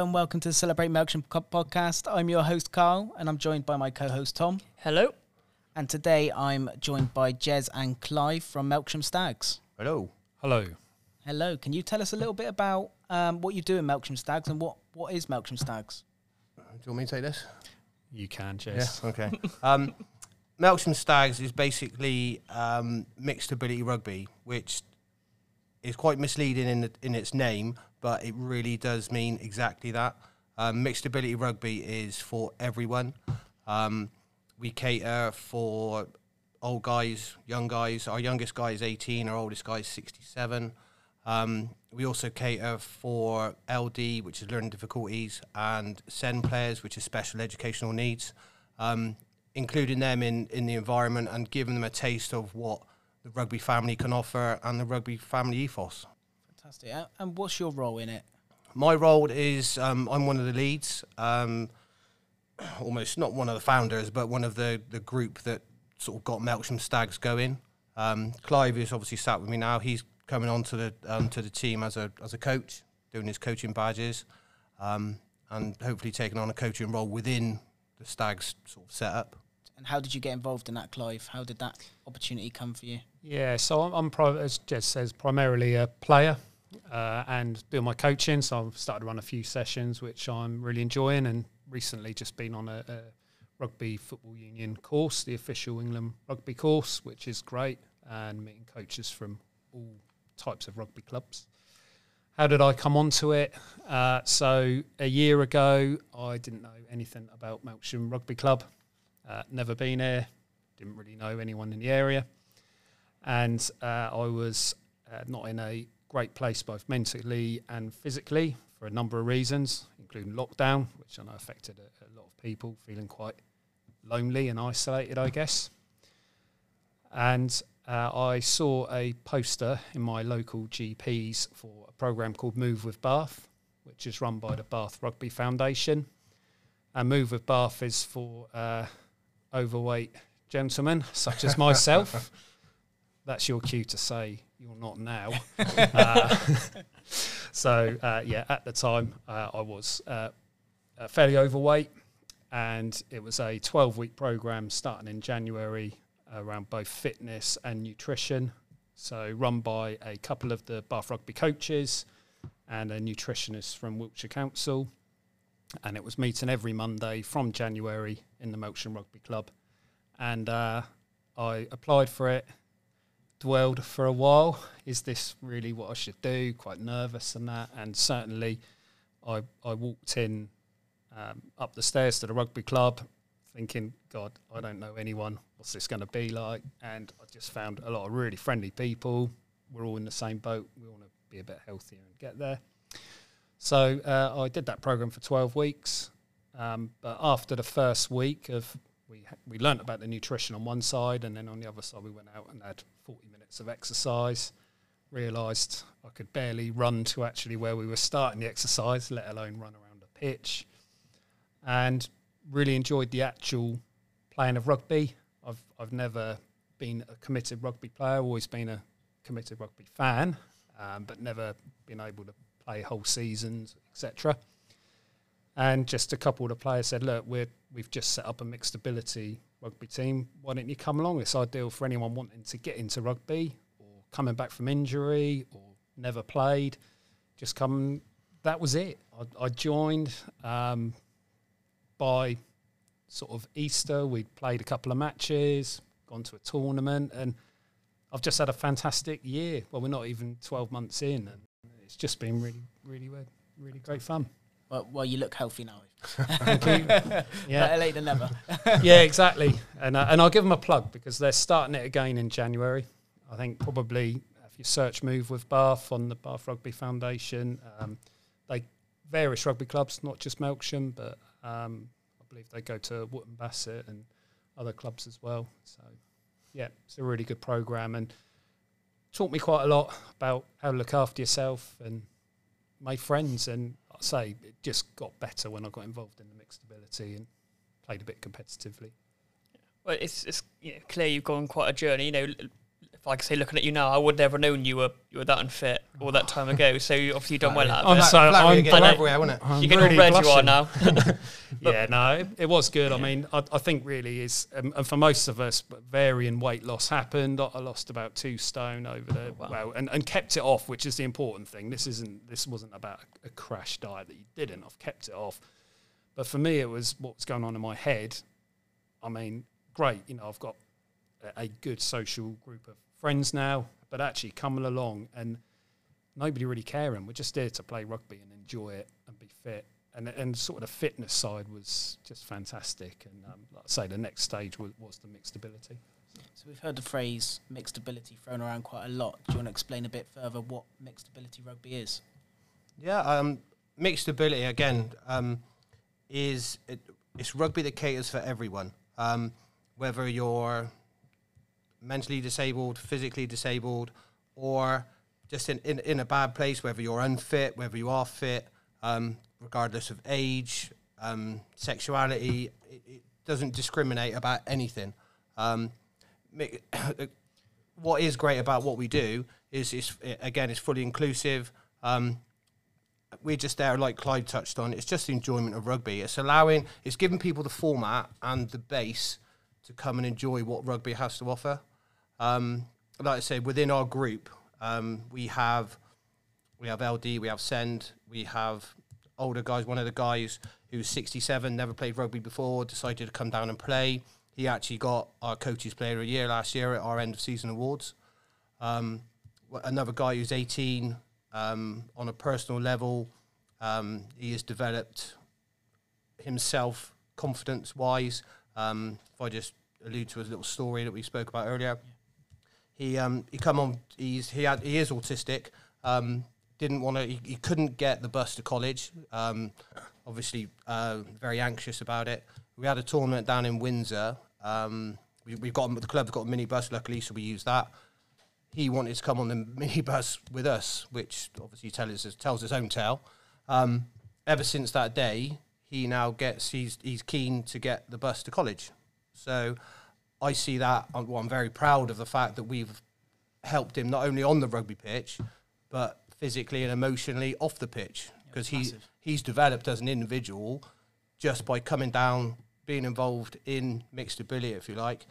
Hello and welcome to the Celebrate Melksham podcast. I'm your host, Carl, and I'm joined by my co-host, Tom. Hello. And today I'm joined by Jez and Clive from Melksham Stags. Hello. Hello. Hello. Can you tell us a little bit about what you do in Melksham Stags and what is Melksham Stags? Do you want me to take this? You can, Jez. Yeah, okay. Melksham Stags is basically mixed ability rugby, which is quite misleading in its name, but it really does mean exactly that. Mixed ability rugby is for everyone. We cater for old guys, young guys. Our youngest guy is 18, our oldest guy is 67. We also cater for LD, which is learning difficulties, and SEND players, which is special educational needs, including them in the environment and giving them a taste of what the rugby family can offer and the rugby family ethos. Fantastic. And what's your role in it? My role is I'm one of the leads, almost not one of the founders, but one of the group that sort of got Melksham Stags going. Clive is obviously sat with me now. He's coming on to the team as a coach, doing his coaching badges, and hopefully taking on a coaching role within the Stags sort of setup. And how did you get involved in that, Clive? How did that opportunity come for you? Yeah, so I'm as Jez says, primarily a player and doing my coaching. So I've started to run a few sessions, which I'm really enjoying, and recently just been on a rugby football union course, the official England rugby course, which is great, and meeting coaches from all types of rugby clubs. How did I come onto it? So a year ago, I didn't know anything about Melksham Rugby Club. Never been here, didn't really know anyone in the area, and I was not in a great place both mentally and physically for a number of reasons, including lockdown, which I know affected a lot of people, feeling quite lonely and isolated, I guess. And I saw a poster in my local GPs for a programme called Move With Bath, which is run by the Bath Rugby Foundation. And Move With Bath is for overweight gentlemen such as myself. That's your cue to say you're not now. Yeah, at the time I was fairly overweight, and it was a 12-week program starting in January around both fitness and nutrition, so run by a couple of the Bath Rugby coaches and a nutritionist from Wiltshire Council. And it was meeting every Monday from January in the Melksham Rugby Club. And I applied for it, dwelled for a while. Is this really what I should do? Quite nervous and that. And certainly I walked in up the stairs to the rugby club thinking, God, I don't know anyone. What's this going to be like? And I just found a lot of really friendly people. We're all in the same boat. We want to be a bit healthier and get there. So I did that program for 12 weeks, but after the first week of, we learnt about the nutrition on one side, and then on the other side we went out and had 40 minutes of exercise. Realised I could barely run to actually where we were starting the exercise, let alone run around the pitch, and really enjoyed the actual playing of rugby. I've never been a committed rugby player, always been a committed rugby fan, but never been able to play whole seasons, etc. And just a couple of the players said, look, we've just set up a mixed ability rugby team. Why don't you come along? It's ideal for anyone wanting to get into rugby or coming back from injury or never played. Just come. That was it. I joined by sort of Easter. We'd played a couple of matches, gone to a tournament, and I've just had a fantastic year. Well, we're not even 12 months in, and it's just been really, really weird, really great fun. Well, you look healthy now. Thank you. Yeah. Better late than never. Yeah, exactly. And I'll give them a plug because they're starting it again in January. I think probably if you search Move With Bath on the Bath Rugby Foundation, they various rugby clubs, not just Melksham, but I believe they go to Wootton Bassett and other clubs as well. So, yeah, it's a really good programme, and taught me quite a lot about how to look after yourself and made friends, and I'd say it just got better when I got involved in the mixed ability and played a bit competitively. Well, it's clear you've gone quite a journey, you know, like I say, looking at you now, I would never have known you were that unfit all that time ago. So obviously you've done well out of it. So I'm, you get really all red blushing. You are now. Yeah, no, it was good. Yeah. I mean, I think really is, and for most of us, varying weight loss happened. I lost about 2 stone over the and kept it off, which is the important thing. This wasn't about a crash diet that you didn't. I've kept it off, but for me, it was what's going on in my head. I mean, great, you know, I've got a good social group of friends now, but actually coming along and nobody really caring. We're just there to play rugby and enjoy it and be fit. And sort of the fitness side was just fantastic. And like I say, the next stage was the mixed ability. So we've heard the phrase mixed ability thrown around quite a lot. Do you want to explain a bit further what mixed ability rugby is? Yeah, mixed ability, again, it's rugby that caters for everyone. Whether you're mentally disabled, physically disabled, or just in a bad place, whether you're unfit, whether you are fit, regardless of age, sexuality, it doesn't discriminate about anything. What is great about what we do is, again, it's fully inclusive. We're just there, like Clyde touched on, it's just the enjoyment of rugby. It's giving people the format and the base to come and enjoy what rugby has to offer. Like I say, within our group, we have LD, we have Send, we have older guys. One of the guys who's 67, never played rugby before, decided to come down and play. He actually got our Coaches Player of the Year last year at our end of season awards. Another guy who's 18, on a personal level, he has developed himself confidence-wise. If I just allude to a little story that we spoke about earlier, he is autistic. He couldn't get the bus to college. Obviously, very anxious about it. We had a tournament down in Windsor. The club's got a minibus, luckily, so we used that. He wanted to come on the minibus with us, which obviously tells his own tale. Ever since that day, he's keen to get the bus to college. So I see that. I'm very proud of the fact that we've helped him not only on the rugby pitch, but physically and emotionally off the pitch, because he's developed as an individual just by coming down, being involved in mixed ability, if you like.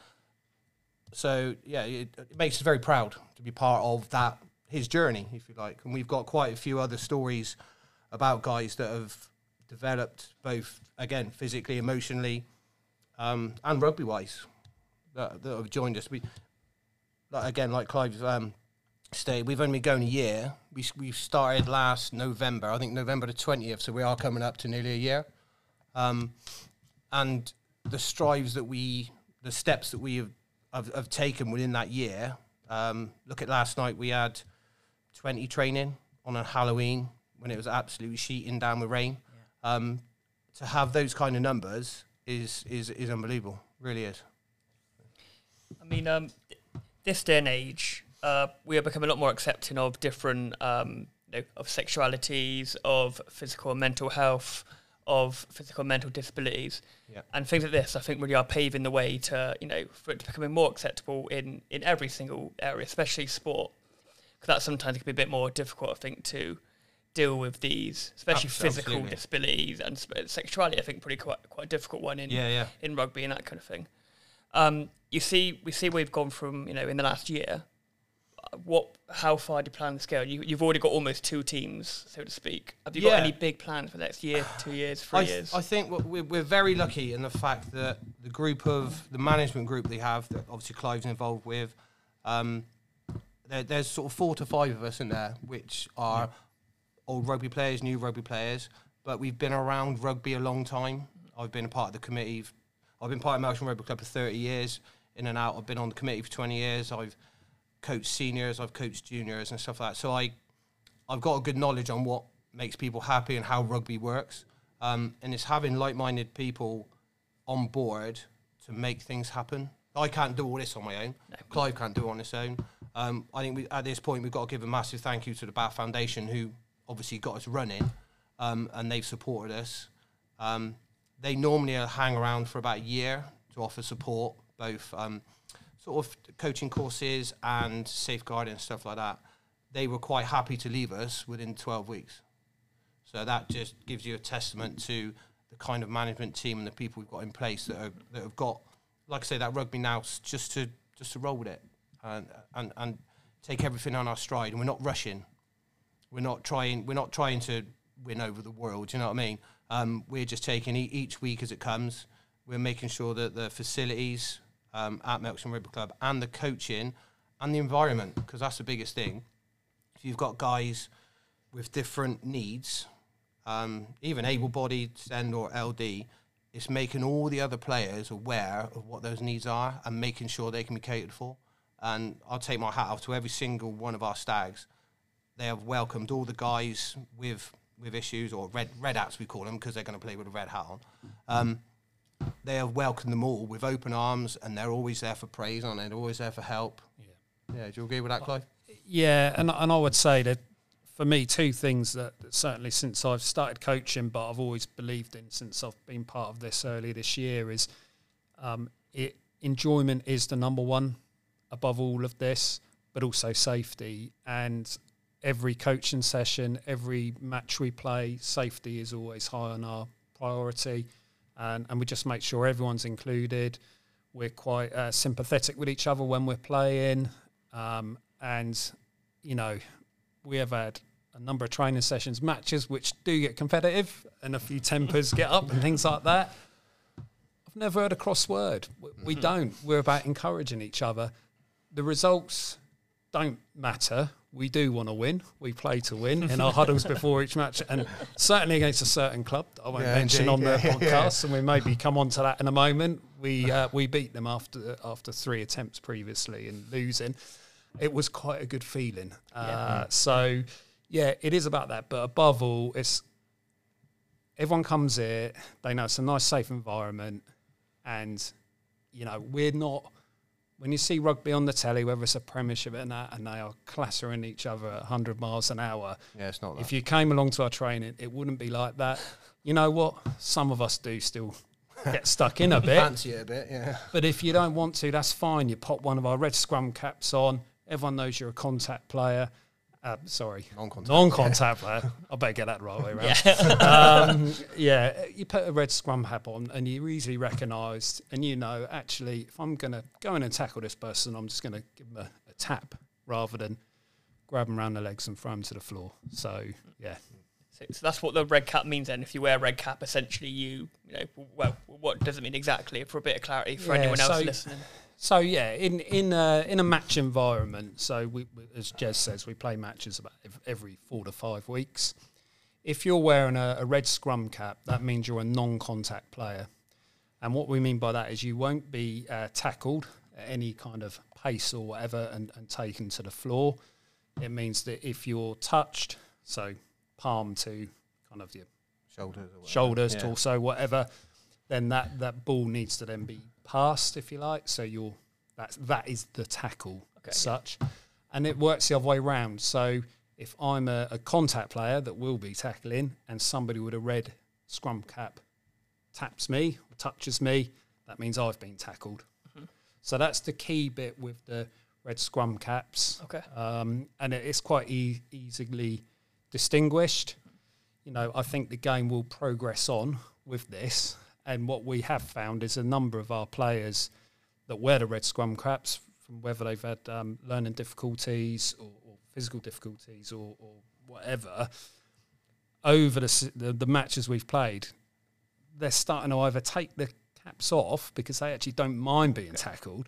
So, yeah, it makes us very proud to be part of that, his journey, if you like. And we've got quite a few other stories about guys that have developed both, again, physically, emotionally, and rugby-wise that have joined us. Like Clive's stated, we've only been going a year. We started last November, I think November the 20th, so we are coming up to nearly a year. And the steps that we have taken within that year, look at last night, we had 20 training on a Halloween when it was absolutely sheeting down with rain. To have those kind of numbers is unbelievable, really is. I mean, this day and age, we are becoming a lot more accepting of different, of sexualities, of physical and mental health, of physical and mental disabilities. Yeah. And things like this, I think, really are paving the way to, for it to becoming more acceptable in every single area, especially sport, because that sometimes can be a bit more difficult, I think, to deal with these, especially physical disabilities and sexuality. I think pretty quite a difficult one in rugby and that kind of thing. We see we've gone from in the last year. How far do you plan the scale? You've already got almost 2 teams, so to speak. Have you got any big plans for the next year, 2 years, three years? I think we're very lucky in the fact that the management group they have, that obviously Clive's involved with, there's sort of 4 to 5 of us in there, which are. Yeah. Old rugby players, new rugby players, but we've been around rugby a long time. I've been a part of the committee. I've been part of Melksham Rugby Club for 30 years, in and out. I've been on the committee for 20 years. I've coached seniors, I've coached juniors and stuff like that. So I've got a good knowledge on what makes people happy and how rugby works. And it's having like-minded people on board to make things happen. I can't do all this on my own. No. Clive can't do it on his own. I think at this point we've got to give a massive thank you to the Bath Foundation, who obviously got us running, and they've supported us. They normally hang around for about a year to offer support, both sort of coaching courses and safeguarding and stuff like that, they were quite happy to leave us within 12 weeks. So that just gives you a testament to the kind of management team and the people we've got in place that have got, like I say, that rugby now just to roll with it and take everything on our stride. And we're not rushing. We're not trying to win over the world. You know what I mean? We're just taking each week as it comes. We're making sure that the facilities at Melksham Rugby Club and the coaching and the environment, because that's the biggest thing. If you've got guys with different needs, even able-bodied and or LD, it's making all the other players aware of what those needs are and making sure they can be catered for. And I'll take my hat off to every single one of our Stags. They have welcomed all the guys with issues, or red hats we call them, because they're going to play with a red hat on. They have welcomed them all with open arms, and they're always there for praise, aren't they? They're always there for help. Yeah. Yeah, do you agree with that, Clive? Yeah, and I would say that, for me, two things that certainly since I've started coaching, but I've always believed in since I've been part of this earlier this year, is enjoyment is the number one above all of this, but also safety. And every coaching session, every match we play, safety is always high on our priority. And we just make sure everyone's included. We're quite sympathetic with each other when we're playing. And, you know, we have had a number of training sessions, matches which do get competitive, and a few tempers get up and things like that. I've never heard a cross word. We don't. We're about encouraging each other. The results don't matter. We do want to win. We play to win in our huddles before each match, and certainly against a certain club that I won't mention on the podcast, and we maybe come on to that in a moment. We beat them after 3 attempts previously and losing. It was quite a good feeling. So, yeah, it is about that. But above all, it's everyone comes here, they know it's a nice, safe environment. And, you know, we're not... When you see rugby on the telly, whether it's a premiership and that, and they are clattering each other at 100 miles an hour. Yeah, it's not that. If you came along to our training, it wouldn't be like that. You know what? Some of us do still... get stuck in a bit. Fancy it a bit, yeah. But if you don't want to, that's fine. You pop one of our red scrum caps on. Everyone knows you're a contact player. Non-contact player. I better get that right way around. Yeah. You put a red scrum cap on and you're easily recognised, and you know, actually, if I'm going to go in and tackle this person, I'm just going to give them a tap rather than grab them around the legs and throw them to the floor. So, yeah. So that's what the red cap means then. If you wear a red cap, essentially you know, what does it mean exactly? For a bit of clarity for anyone else listening. So yeah, in a match environment. So we, as Jez says, we play matches about every 4 to 5 weeks. If you're wearing a red scrum cap, that means you're a non-contact player. And what we mean by that is you won't be tackled at any kind of pace or whatever and taken to the floor. It means that if you're touched, so palm to kind of your shoulders, torso, whatever, then that ball needs to then be passed, if you like. So that is the tackle as such. And it works the other way round. So if I'm a contact player that will be tackling and somebody with a red scrum cap taps me, or touches me, that means I've been tackled. Mm-hmm. So that's the key bit with the red scrum caps. Okay. And it's quite easily... distinguished. You know, I think the game will progress on with this, and what we have found is a number of our players that wear the red scrum caps, from whether they've had learning difficulties or physical difficulties or whatever, over the matches we've played, they're starting to either take the caps off because they actually don't mind being tackled,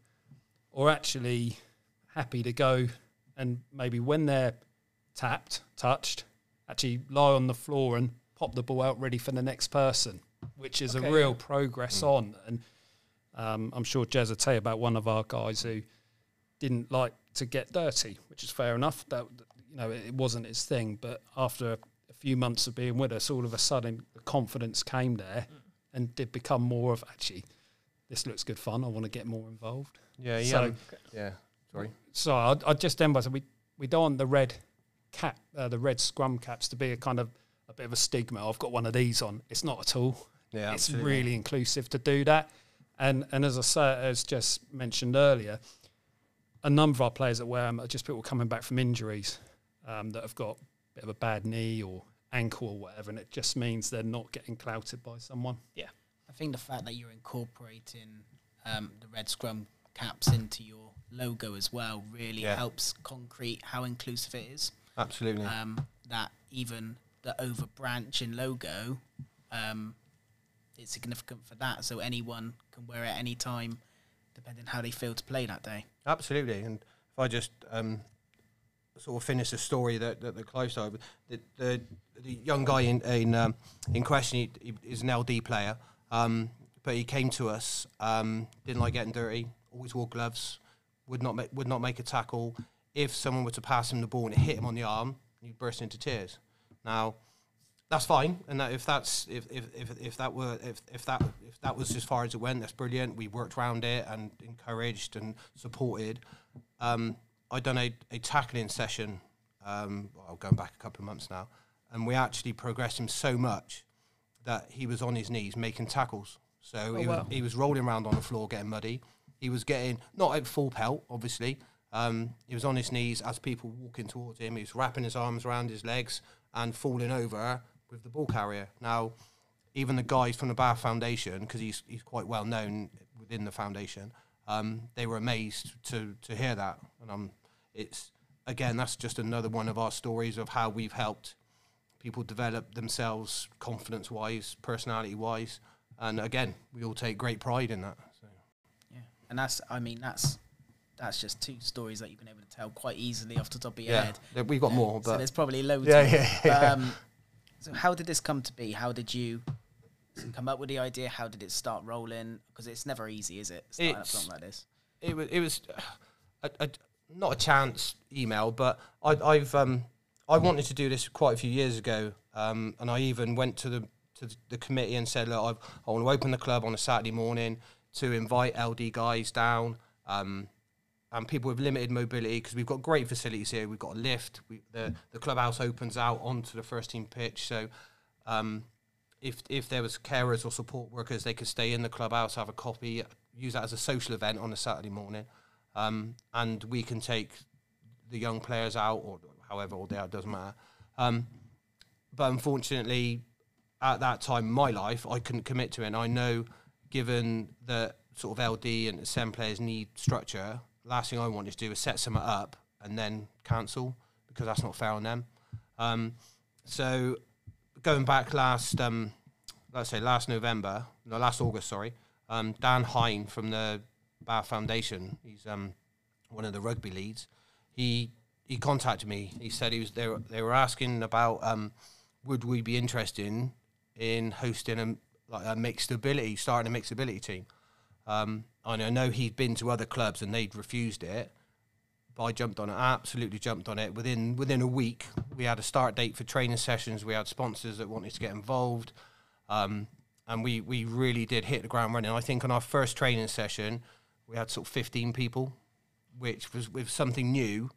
or actually happy to go and maybe when they're touched, actually lie on the floor and pop the ball out ready for the next person, which is a real progress on. And I'm sure Jez will tell you about one of our guys who didn't like to get dirty, which is fair enough. That, you know, it wasn't his thing. But after a few months of being with us, all of a sudden the confidence came there and did become more of, actually, this looks good fun. I want to get more involved. Yeah, so, yeah. Sorry. So I'd just end by saying we don't want the red cap, the red scrum caps to be a bit of a stigma. I've got one of these on. It's not at all. Yeah, it's absolutely. Really inclusive to do that. And as I say, as just mentioned earlier, a number of our players at Wareham are just people coming back from injuries that have got a bit of a bad knee or ankle or whatever, and it just means they're not getting clouted by someone. Yeah. I think the fact that you're incorporating the red scrum caps into your logo as well really helps concrete how inclusive it is. Absolutely. That even the over-branching logo is significant for that, so anyone can wear it at any time depending on how they feel to play that day. Absolutely. And if I just sort of finish the story that Clive started with, the young guy in question, he is an LD player, but he came to us, didn't like getting dirty, always wore gloves, would not make a tackle. If someone were to pass him the ball and it hit him on the arm, he'd burst into tears. Now, that's fine, and that if that was as far as it went, that's brilliant. We worked around it and encouraged and supported. I'd done a tackling session, going back a couple of months now, and we actually progressed him so much that he was on his knees making tackles. So he was rolling around on the floor getting muddy. He was getting, not at full pelt, obviously. He was on his knees as people were walking towards him. He was wrapping his arms around his legs and falling over with the ball carrier. Now, even the guys from the Bath Foundation, because he's quite well known within the foundation, they were amazed to hear that. And it's, again, that's just another one of our stories of how we've helped people develop themselves confidence-wise, personality-wise. And again, we all take great pride in that. So. Yeah, and that's just two stories that you've been able to tell quite easily off the top of your head. We've got more, but so there's probably loads. Yeah. So how did this come to be? How did you come up with the idea? How did it start rolling? Because it's never easy, is it? Starting up something like this. It was not a chance email, but I wanted to do this quite a few years ago, and I even went to the committee and said, look, I want to open the club on a Saturday morning to invite LD guys down. And people with limited mobility, because we've got great facilities here. We've got a lift. The clubhouse opens out onto the first team pitch. So if there was carers or support workers, they could stay in the clubhouse, have a coffee, use that as a social event on a Saturday morning. And we can take the young players out or however all day out, doesn't matter. But unfortunately, at that time in my life, I couldn't commit to it. And I know, given the sort of LD and SEM players need structure, last thing I wanted to do was set someone up and then cancel, because that's not fair on them. So going back last August, Dan Hine from the Bath Foundation, he's one of the rugby leads, he contacted me. He said they were asking about would we be interested in hosting a mixed ability, starting a mixed ability team. And I know he'd been to other clubs and they'd refused it, but I jumped on it, absolutely jumped on it. Within a week, we had a start date for training sessions, we had sponsors that wanted to get involved, and we really did hit the ground running. I think on our first training session, we had sort of 15 people, which was with something new.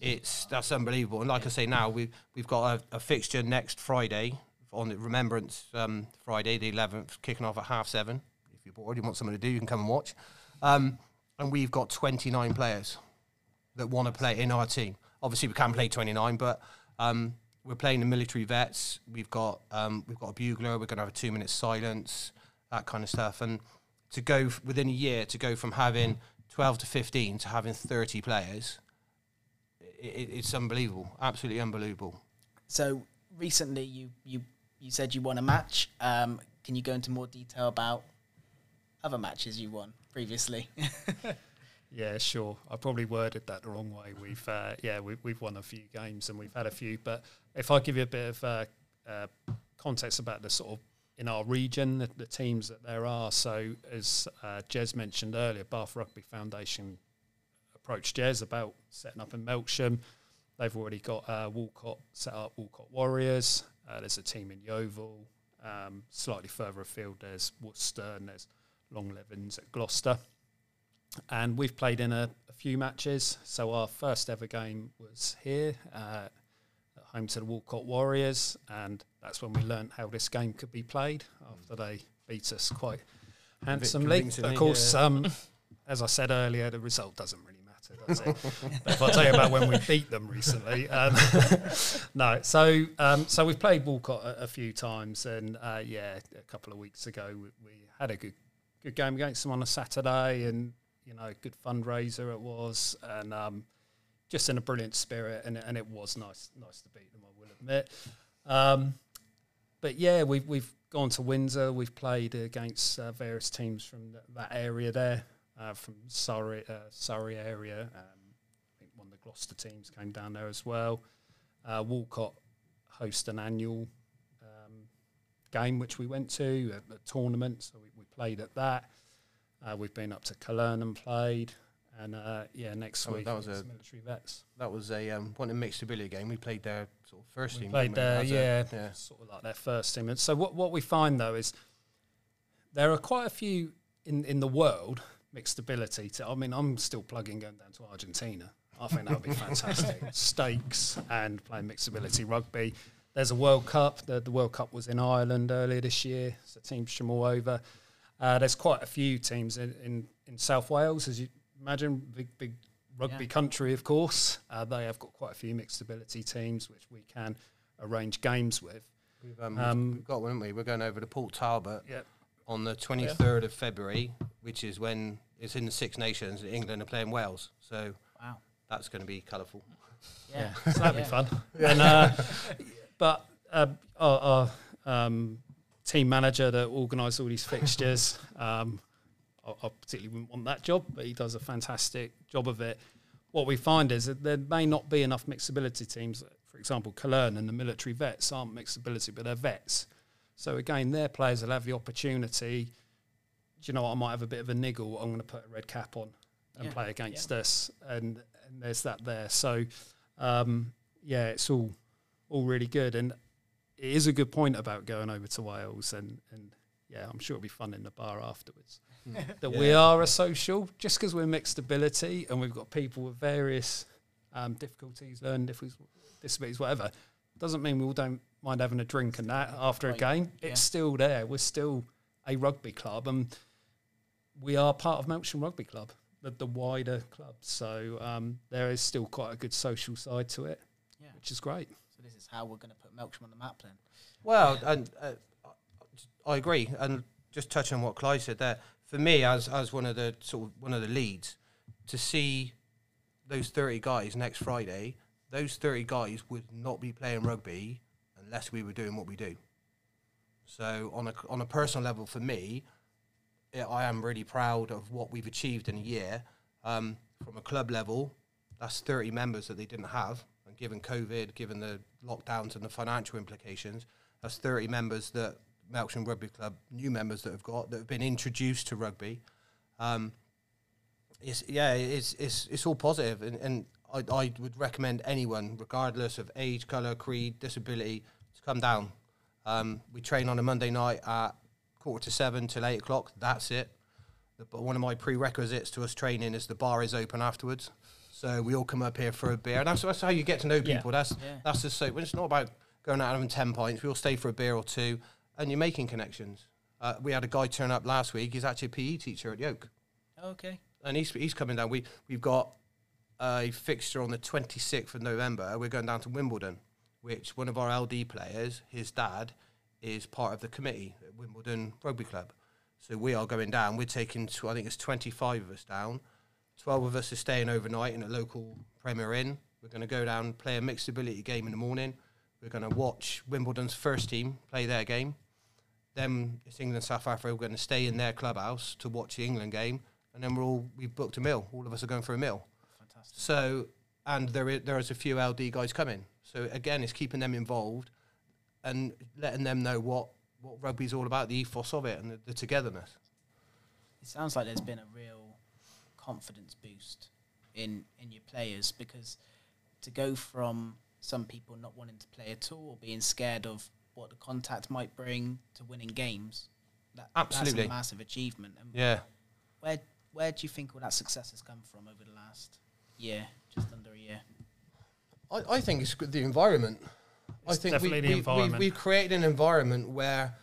That's unbelievable. And like I say now, we've got a fixture next Friday, on the Remembrance Friday, the 11th, kicking off at 7:30. If you're bored, you want something to do, you can come and watch. And we've got 29 players that want to play in our team. Obviously, we can't play 29, but we're playing the military vets. We've got a bugler. We're going to have a 2-minute silence, that kind of stuff. And to go within a year, to go from having 12 to 15 to having 30 players, it's unbelievable, absolutely unbelievable. So recently, you said you won a match. Can you go into more detail about other matches you won previously? Yeah, sure. I probably worded that the wrong way. We've won a few games and we've had a few, but if I give you a bit of context about the sort of, in our region, the teams that there are. So as Jez mentioned earlier, Bath Rugby Foundation approached Jez about setting up in Melksham. They've already got Walcot set up, Walcot Warriors. There's a team in Yeovil. Slightly further afield, there's Worcester and there's Longlevens at Gloucester, and we've played in a few matches. So our first ever game was here at home to the Walcot Warriors, and that's when we learnt how this game could be played after they beat us quite handsomely. Of course, as I said earlier, the result doesn't really matter. that's it. But if I tell you about when we beat them recently, no. So we've played Walcot a few times, and yeah, a couple of weeks ago we had a good game against them on a Saturday, and you know, good fundraiser it was, and just in a brilliant spirit, and it was nice to beat them, I will admit. But yeah, we've gone to Windsor. We've played against various teams from that area there, from Surrey area. I think one of the Gloucester teams came down there as well. Walcott host an annual game, which we went to, a tournament, so we played at that. We've been up to Cologne and played. And, yeah, next week that was a Military Vets. That was a one in mixed ability game. We played their sort of first team. Played their, yeah, sort of like their first team. And so what we find, though, is there are quite a few in the world, mixed ability. I mean, I'm still plugging going down to Argentina. I think that would be fantastic. Stakes and playing mixed ability rugby. There's a World Cup. The World Cup was in Ireland earlier this year, so teams from all over. There's quite a few teams in South Wales, as you imagine, big rugby country, of course. They have got quite a few mixed ability teams, which we can arrange games with. We've got one, haven't we? We're going over to Port Talbot on the 23rd of February, which is when it's in the Six Nations, and England are playing Wales. So that's going to be colourful. Yeah, so that'd be fun. Yeah. And, but our team manager that organised all these fixtures... I particularly wouldn't want that job, but he does a fantastic job of it. What we find is that there may not be enough mixed ability teams. For example, Cologne and the Military Vets aren't mixed ability, but they're vets. So again, their players will have the opportunity, do you know what, I might have a bit of a niggle, I'm going to put a red cap on and play against us. And there's that there. So, yeah, it's all really good. And it is a good point about going over to Wales and yeah, I'm sure it'll be fun in the bar afterwards. That we are a social, just because we're mixed ability and we've got people with various difficulties, learning disabilities, whatever, doesn't mean we all don't mind having a drink and that after a game. It's still there. We're still a rugby club and we are part of Melksham Rugby Club, the wider club. So there is still quite a good social side to it, which is great. So this is how we're going to put Melksham on the map then. Well, and... I agree, and just touching on what Clive said there, for me as one of the leads, to see those 30 guys next Friday, those 30 guys would not be playing rugby unless we were doing what we do. So on a personal level, for me, I am really proud of what we've achieved in a year. From a club level, that's 30 members that they didn't have, and given COVID, given the lockdowns and the financial implications, that's 30 members that Melksham Rugby Club, new members that have been introduced to rugby. It's all positive, and I would recommend anyone, regardless of age, colour, creed, disability, to come down. We train on a Monday night at 6:45 till 8:00. That's it. But one of my prerequisites to us training is the bar is open afterwards, so we all come up here for a beer, and that's how you get to know people. That's the soap. It's not about going out and having 10 pints. We all stay for a beer or two. And you're making connections. We had a guy turn up last week. He's actually a PE teacher at Yoke. Okay. And he's coming down. We've got a fixture on the 26th of November. We're going down to Wimbledon, which one of our LD players, his dad, is part of the committee at Wimbledon Rugby Club. So we are going down. We're taking, I think it's 25 of us down. 12 of us are staying overnight in a local Premier Inn. We're going to go down and play a mixed ability game in the morning. We're going to watch Wimbledon's first team play their game. Then it's England, South Africa. We're going to stay in their clubhouse to watch the England game, and then we've booked a meal. All of us are going for a meal. Fantastic. So, and there is a few LD guys coming. So again, it's keeping them involved and letting them know what rugby's all about, the ethos of it, and the togetherness. It sounds like there's been a real confidence boost in your players, because to go from some people not wanting to play at all or being scared of what the contact might bring to winning games. Absolutely. That's a massive achievement. And where do you think all that success has come from over the last year, just under a year? I think it's the environment. I think we've created an environment where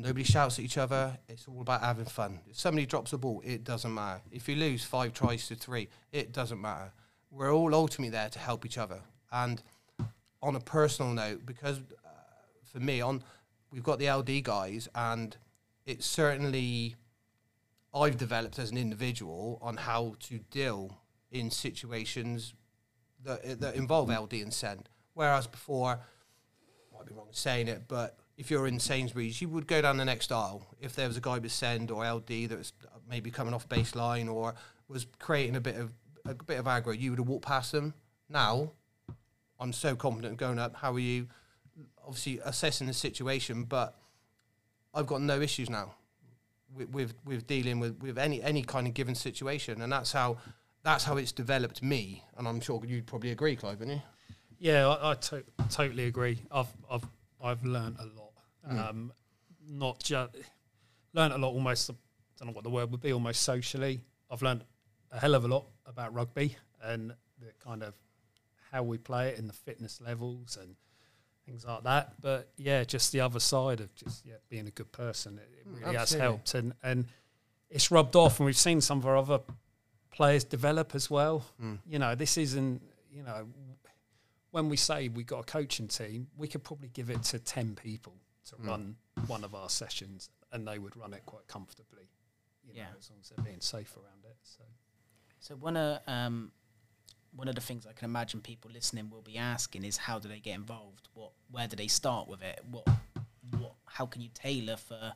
Nobody shouts at each other. It's all about having fun. If somebody drops a ball, it doesn't matter. If you lose 5 tries to 3, it doesn't matter. We're all ultimately there to help each other. And on a personal note, because for me, we've got the LD guys, and it's certainly I've developed as an individual on how to deal in situations that involve LD and send. Whereas before, I might be wrong saying it, but if you're in Sainsbury's, you would go down the next aisle if there was a guy with send or LD that was maybe coming off baseline or was creating a bit of aggro. You would have walked past them. Now, I'm so confident going up. How are you? Obviously assessing the situation, but I've got no issues now with dealing with any kind of given situation, and that's how it's developed me. And I'm sure you'd probably agree, Clive, wouldn't you? Yeah, I totally agree. I've learnt a lot. Not just learnt a lot. Almost, I don't know what the word would be. Almost socially, I've learnt a hell of a lot about rugby and the kind of how we play it and the fitness levels and things like that. But yeah, just the other side of just being a good person, it really has helped, and it's rubbed off. And we've seen some of our other players develop as well. You know, this isn't, you know, when we say we got a coaching team, we could probably give it to 10 people to run one of our sessions, and they would run it quite comfortably. You know, as long as they're being safe around it. So one of the things I can imagine people listening will be asking is, how do they get involved? Where do they start with it? How can you tailor for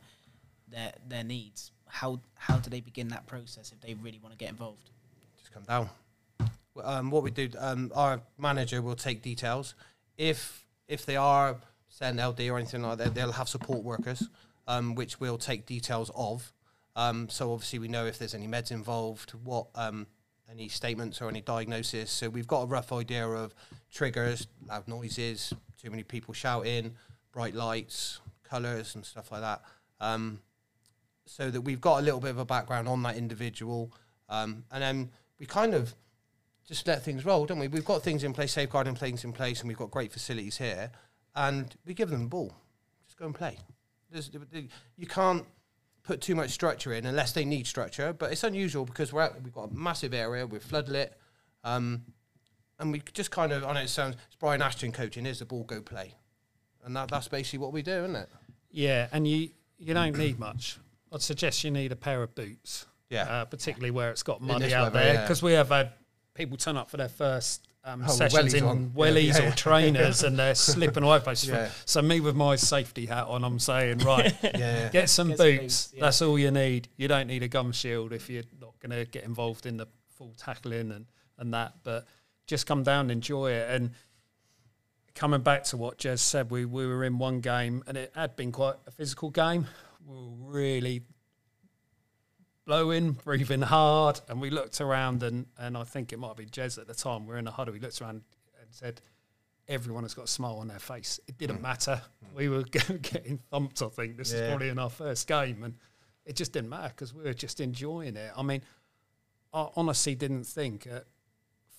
their needs? How do they begin that process if they really want to get involved? Just come down. What we do, our manager will take details. If they are send LD or anything like that, they'll have support workers, which we'll take details of. So obviously we know if there's any meds involved, any statements or any diagnosis. So we've got a rough idea of triggers, loud noises, too many people shouting, bright lights, colours and stuff like that. So that we've got a little bit of a background on that individual. And then we kind of just let things roll, don't we? We've got things in place, safeguarding things in place, and we've got great facilities here. And we give them the ball. Just go and play. You can't put too much structure in unless they need structure, but it's unusual because we've got a massive area, we're floodlit, and we just kind of, I know it sounds, it's Brian Ashton coaching, here's the ball, go play. And that's basically what we do, isn't it? Yeah, and you don't need much. I'd suggest you need a pair of boots, particularly where it's got muddy out weather, there, because we have had people turn up for their first sessions in wellies or trainers and they're slipping away. So me with my safety hat on, I'm saying, right, get boots. That's all you need. You don't need a gum shield if you're not going to get involved in the full tackling and that. But just come down, enjoy it. And coming back to what Jez said, we were in one game and it had been quite a physical game. We were really blowing, breathing hard, and we looked around, and I think it might have been Jez at the time, we were in a huddle, he looked around and said, everyone has got a smile on their face. It didn't matter. We were getting thumped, I think. This is probably in our first game, and it just didn't matter because we were just enjoying it. I mean, I honestly didn't think at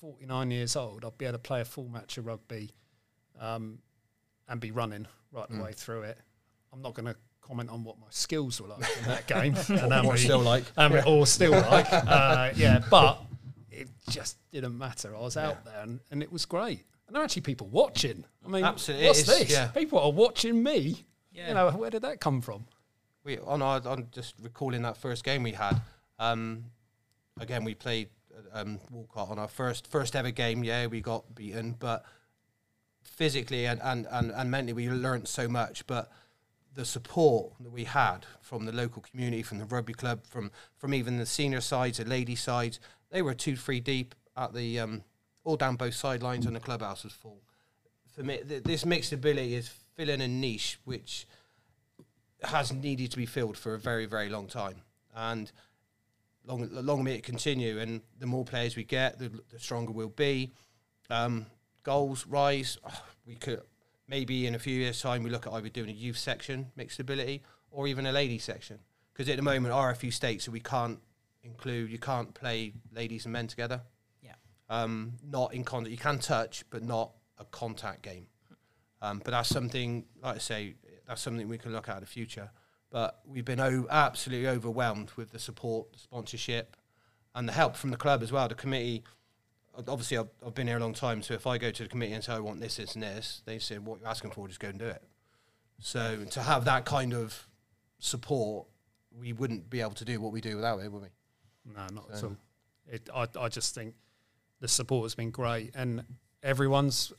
49 years old I'd be able to play a full match of rugby and be running right the way through it. I'm not going to comment on what my skills were like in that game but it just didn't matter. I was out there and it was great, and there were actually people watching. I mean, absolutely, what's this? People are watching me. You know, where did that come from? I'm just recalling that first game we had. Again, we played Walcot on our first ever game. We got beaten, but physically and mentally we learned so much. But the support that we had from the local community, from the rugby club, from even the senior sides, the lady sides, they were 2-3 deep at the all down both sidelines, and the clubhouse was full. For me, this mixed ability is filling a niche which has needed to be filled for a very, very long time, and long may it continue. And the more players we get, the stronger we'll be. Goals rise. We could. Maybe in a few years' time, we look at either doing a youth section, mixed ability, or even a ladies section. Because at the moment, RFU states that we can't include, you can't play ladies and men together. Yeah. Not in contact. You can touch, but not a contact game. But that's something, like I say, that's something we can look at in the future. But we've been absolutely overwhelmed with the support, the sponsorship, and the help from the club as well. The committee, obviously, I've been here a long time, so if I go to the committee and say I want this, this, and this, they say, what you're asking for, just go and do it. So to have that kind of support, we wouldn't be able to do what we do without it, would we? No, not at all. I just think the support has been great, and everyone's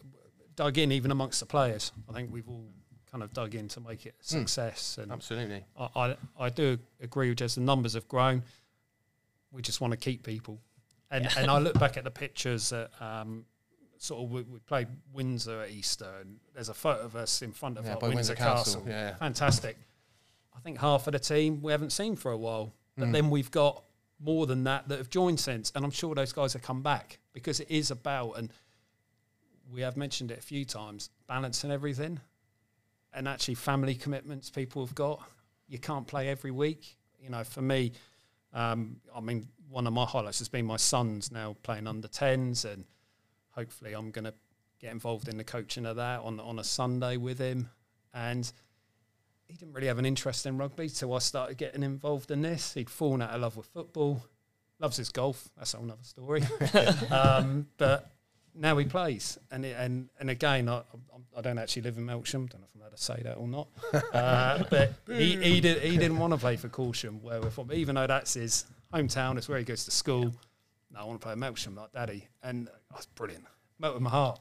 dug in, even amongst the players. I think we've all kind of dug in to make it a success. And absolutely. I do agree with just the numbers have grown. We just want to keep people. And and I look back at the pictures that sort of we played Windsor at Easter, and there's a photo of us in front of Windsor Castle. Yeah. Fantastic. I think half of the team we haven't seen for a while, but then we've got more than that have joined since, and I'm sure those guys have come back, because it is about, and we have mentioned it a few times, balancing everything, and actually family commitments people have got. You can't play every week. You know, for me, I mean, one of my highlights has been my son's now playing under 10s, and hopefully I'm going to get involved in the coaching of that on a Sunday with him. And he didn't really have an interest in rugby, so I started getting involved in this. He'd fallen out of love with football. Loves his golf. That's a whole other story. But now he plays. And again, I don't actually live in Melksham. Don't know if I'm allowed to say that or not. But he didn't want to play for Corsham, where we're from. Even though that's his hometown, it's where he goes to school. No, I want to play Melksham like Daddy. And that's brilliant. Melt with my heart.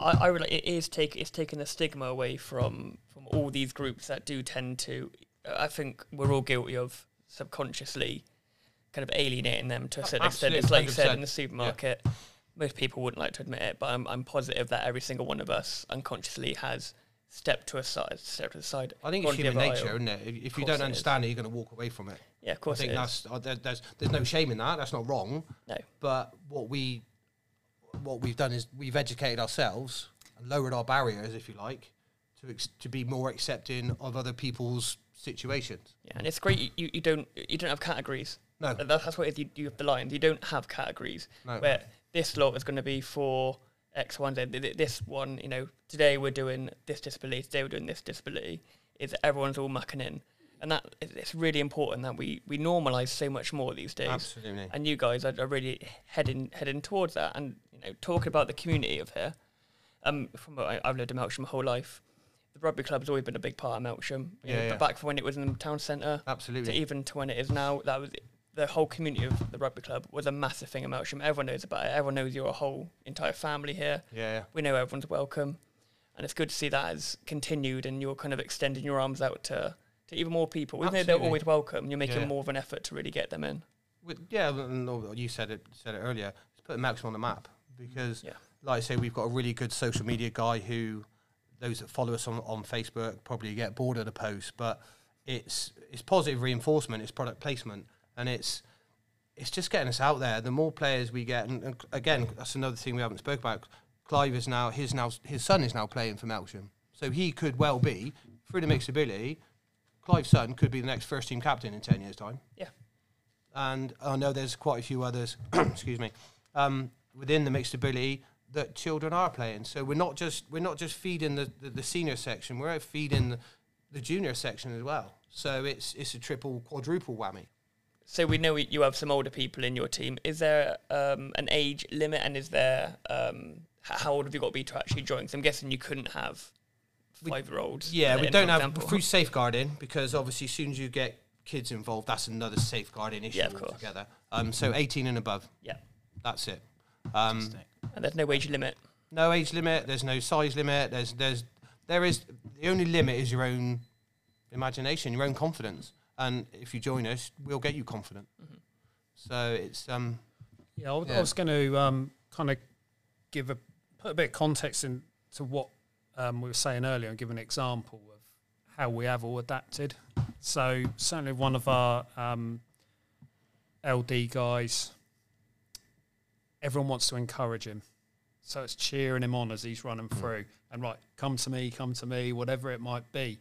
I really, it's taking the stigma away from all these groups that do tend to, I think we're all guilty of subconsciously kind of alienating them to a certain extent. It's like 100%. You said in the supermarket, most people wouldn't like to admit it, but I'm positive that every single one of us unconsciously has stepped to the side. I think it's human nature, isn't it? If you don't understand it, you're going to walk away from it. Yeah, of course. I think there's no shame in that. That's not wrong. No. But what we've done is we've educated ourselves and lowered our barriers, if you like, to be more accepting of other people's situations. Yeah, and it's great. You don't have categories. No, that's what it is. You have the lines. You don't have categories. No. Where this lot is going to be for X, Y, Z. This one, you know, today we're doing this disability. Today we're doing this disability. Is everyone's all mucking in, and that it's really important that we normalise so much more these days. Absolutely. And you guys are really heading towards that, and you know, talking about the community of here. From I've lived in Melksham my whole life. The rugby club has always been a big part of Melksham. You know, back from when it was in the town centre, absolutely, to even to when it is now. That was the whole community of the rugby club was a massive thing in Melksham. Everyone knows about it. Everyone knows your whole entire family here. Yeah, we know everyone's welcome, and it's good to see that has continued. And you're kind of extending your arms out to even more people. Even though they're always welcome, you're making more of an effort to really get them in. You said it earlier. It's putting Melksham on the map, because, like I say, we've got a really good social media guy who. Those that follow us on Facebook probably get bored of the post, but it's positive reinforcement, it's product placement, and it's just getting us out there. The more players we get, and again, that's another thing we haven't spoke about. Clive is now his son is now playing for Melksham, so he could well be through the mixed ability. Clive's son could be the next first team captain in 10 years' time. Yeah, and I know there's quite a few others. Excuse me, within the mixed ability. That children are playing, so we're not just feeding the senior section. We're feeding the junior section as well. So it's a triple, quadruple whammy. So we know you have some older people in your team. Is there an age limit, and is there how old have you got to be to actually join? Because I'm guessing you couldn't have 5-year-olds. Yeah, we don't have through safeguarding, because obviously as soon as you get kids involved, that's another safeguarding issue altogether. So 18 and above. Yeah, that's it. And there's no age limit. No age limit. There's no size limit. There is the only limit is your own imagination, your own confidence. And if you join us, we'll get you confident. Mm-hmm. So it's I was going to kind of put a bit of context into what we were saying earlier and give an example of how we have all adapted. So certainly one of our LD guys. Everyone wants to encourage him. So it's cheering him on as he's running through. And right, come to me, whatever it might be.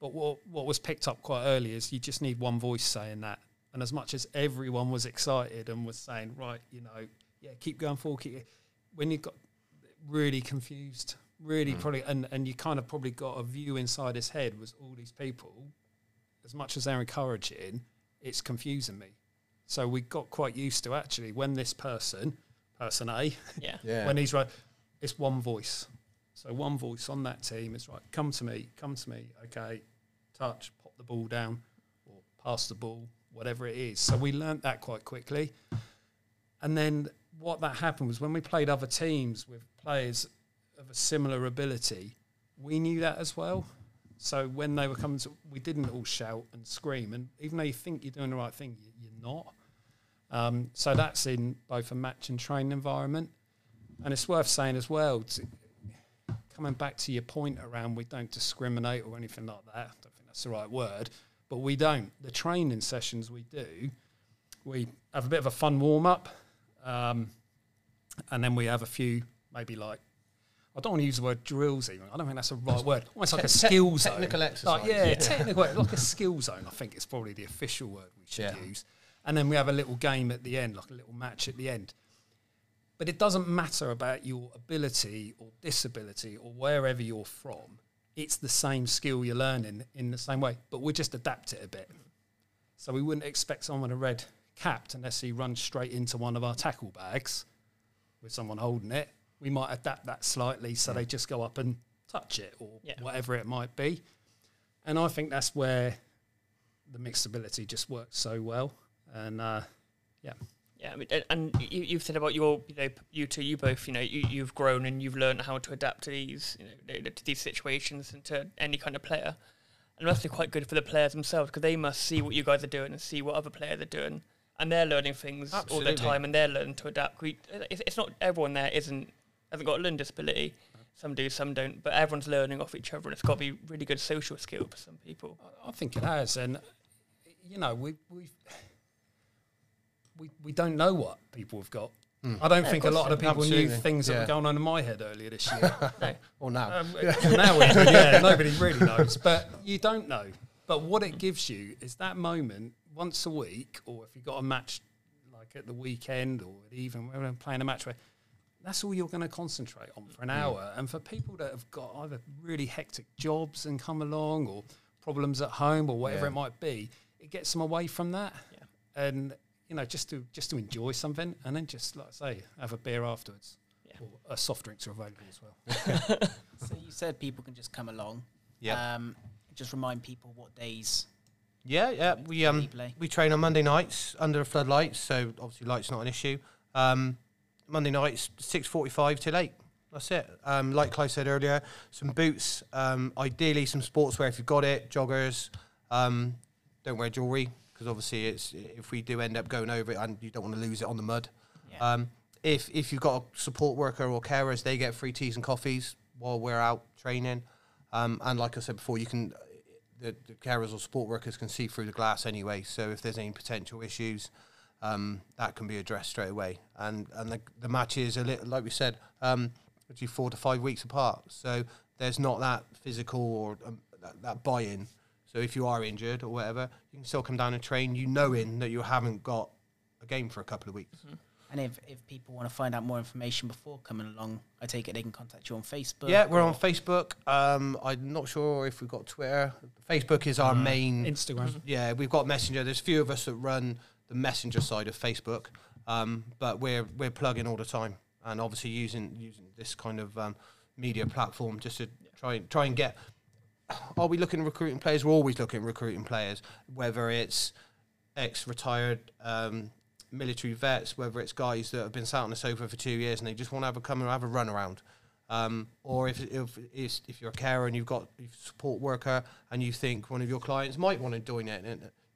But what was picked up quite early is you just need one voice saying that. And as much as everyone was excited and was saying, right, you know, yeah, keep going forward. When you got really confused really probably, and you kind of probably got a view inside his head was all these people, as much as they're encouraging, it's confusing me. So we got quite used to actually when this person A, when he's right, it's one voice. So one voice on that team is right, come to me, okay, touch, pop the ball down, or pass the ball, whatever it is. So we learnt that quite quickly. And then what that happened was when we played other teams with players of a similar ability, we knew that as well. So when they were coming to, we didn't all shout and scream. And even though you think you're doing the right thing, you're not. So that's in both a match and training environment. And it's worth saying as well, coming back to your point around we don't discriminate or anything like that, I don't think that's the right word, but we don't. The training sessions we do, we have a bit of a fun warm-up, and then we have a few maybe like, I don't want to use the word drills even. I don't think that's the right word. Almost like a skill zone. Technical exercise. Technical, like a skill zone, I think it's probably the official word we should use. And then we have a little game at the end, like a little match at the end. But it doesn't matter about your ability or disability or wherever you're from. It's the same skill you're learning in the same way, but we just adapt it a bit. So we wouldn't expect someone a red capped unless he runs straight into one of our tackle bags with someone holding it. We might adapt that slightly so they just go up and touch it or whatever it might be. And I think that's where the mixed ability just works so well. And, Yeah, I mean, and you've said about your, you two, you both, you've grown and you've learned how to adapt to these, to these situations and to any kind of player. And it must be quite good for the players themselves because they must see what you guys are doing and see what other players are doing. And they're learning things all the time and they're learning to adapt. It's not everyone there hasn't got a learning disability. Some do, some don't. But everyone's learning off each other and it's got to be really good social skill for some people. I think it has. And, we don't know what people have got. I don't think a lot of the people knew things that were going on in my head earlier this year. Or now. Nobody really knows. But you don't know. But what it gives you is that moment once a week, or if you've got a match like at the weekend or even when we're playing a match, where that's all you're going to concentrate on for an hour. And for people that have got either really hectic jobs and come along or problems at home or whatever it might be, it gets them away from that. Yeah. And just to enjoy something and then just, like I say, have a beer afterwards. Yeah. Or soft drinks are available as well. So you said people can just come along. Yeah. Just remind people what days. Yeah. We train on Monday nights under the floodlights, so obviously light's not an issue. Monday nights, 6:45 till 8. That's it. Like Clive said earlier, some boots, ideally some sportswear if you've got it, joggers. Don't wear jewellery. Because obviously, if we do end up going over it, and you don't want to lose it on the mud. Yeah. If you've got a support worker or carers, they get free teas and coffees while we're out training. And like I said before, you can the carers or support workers can see through the glass anyway. So if there's any potential issues, that can be addressed straight away. And the matches are like we said, actually 4 to 5 weeks apart. So there's not that physical or that buy-in. So if you are injured or whatever, you can still come down and train, knowing that you haven't got a game for a couple of weeks. Mm-hmm. And if people want to find out more information before coming along, I take it they can contact you on Facebook. Yeah, we're on Facebook. I'm not sure if we've got Twitter. Facebook is our main... Instagram. Yeah, we've got Messenger. There's a few of us that run the Messenger side of Facebook, but we're plugging all the time and obviously using this kind of media platform just to try and get... Are we looking at recruiting players? We're always looking at recruiting players, whether it's ex-retired military vets, whether it's guys that have been sat on the sofa for 2 years and they just want to come and have a run around. Or if you're a carer and you've got a support worker and you think one of your clients might want to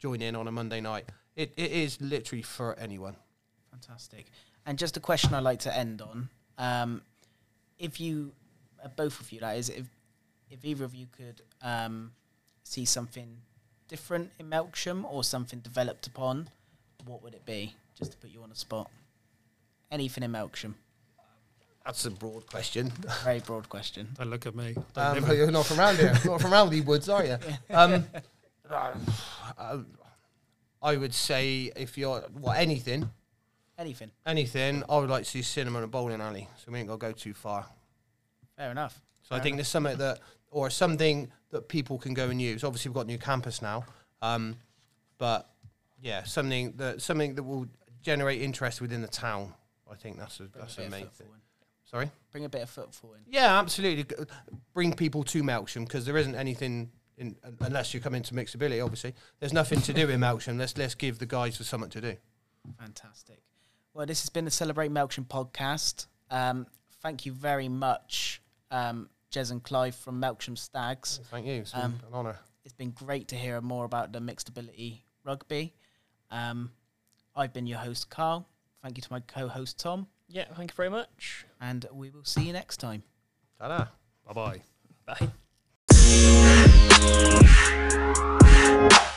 join in on a Monday night. It is literally for anyone. Fantastic. And just a question I'd like to end on. If you, both of you, that is, if either of you could see something different in Melksham or something developed upon, what would it be? Just to put you on the spot. Anything in Melksham? That's a broad question. Very broad question. Don't look at me. You're not from around here. Not from around these woods, are you? I would say if you're... Well, anything. Anything? Anything. I would like to see cinema and a bowling alley, so we ain't got to go too far. Fair enough. So I think there's something that, or something that people can go and use. Obviously, we've got a new campus now, but yeah, something that will generate interest within the town. I think that's a main thing. Sorry? Bring a bit of footfall in. Yeah, absolutely. Bring people to Melksham, because there isn't anything, unless you come into mixability, obviously. There's nothing to do in Melksham. Let's give the guys something to do. Fantastic. Well, this has been the Celebrate Melksham podcast. Thank you very much, Jez and Clive from Melksham Stags. Thank you. It's been an honour. It's been great to hear more about the mixability rugby. I've been your host, Carl. Thank you to my co-host, Tom. Yeah, thank you very much. And we will see you next time. Ta-da. Bye-bye. Bye.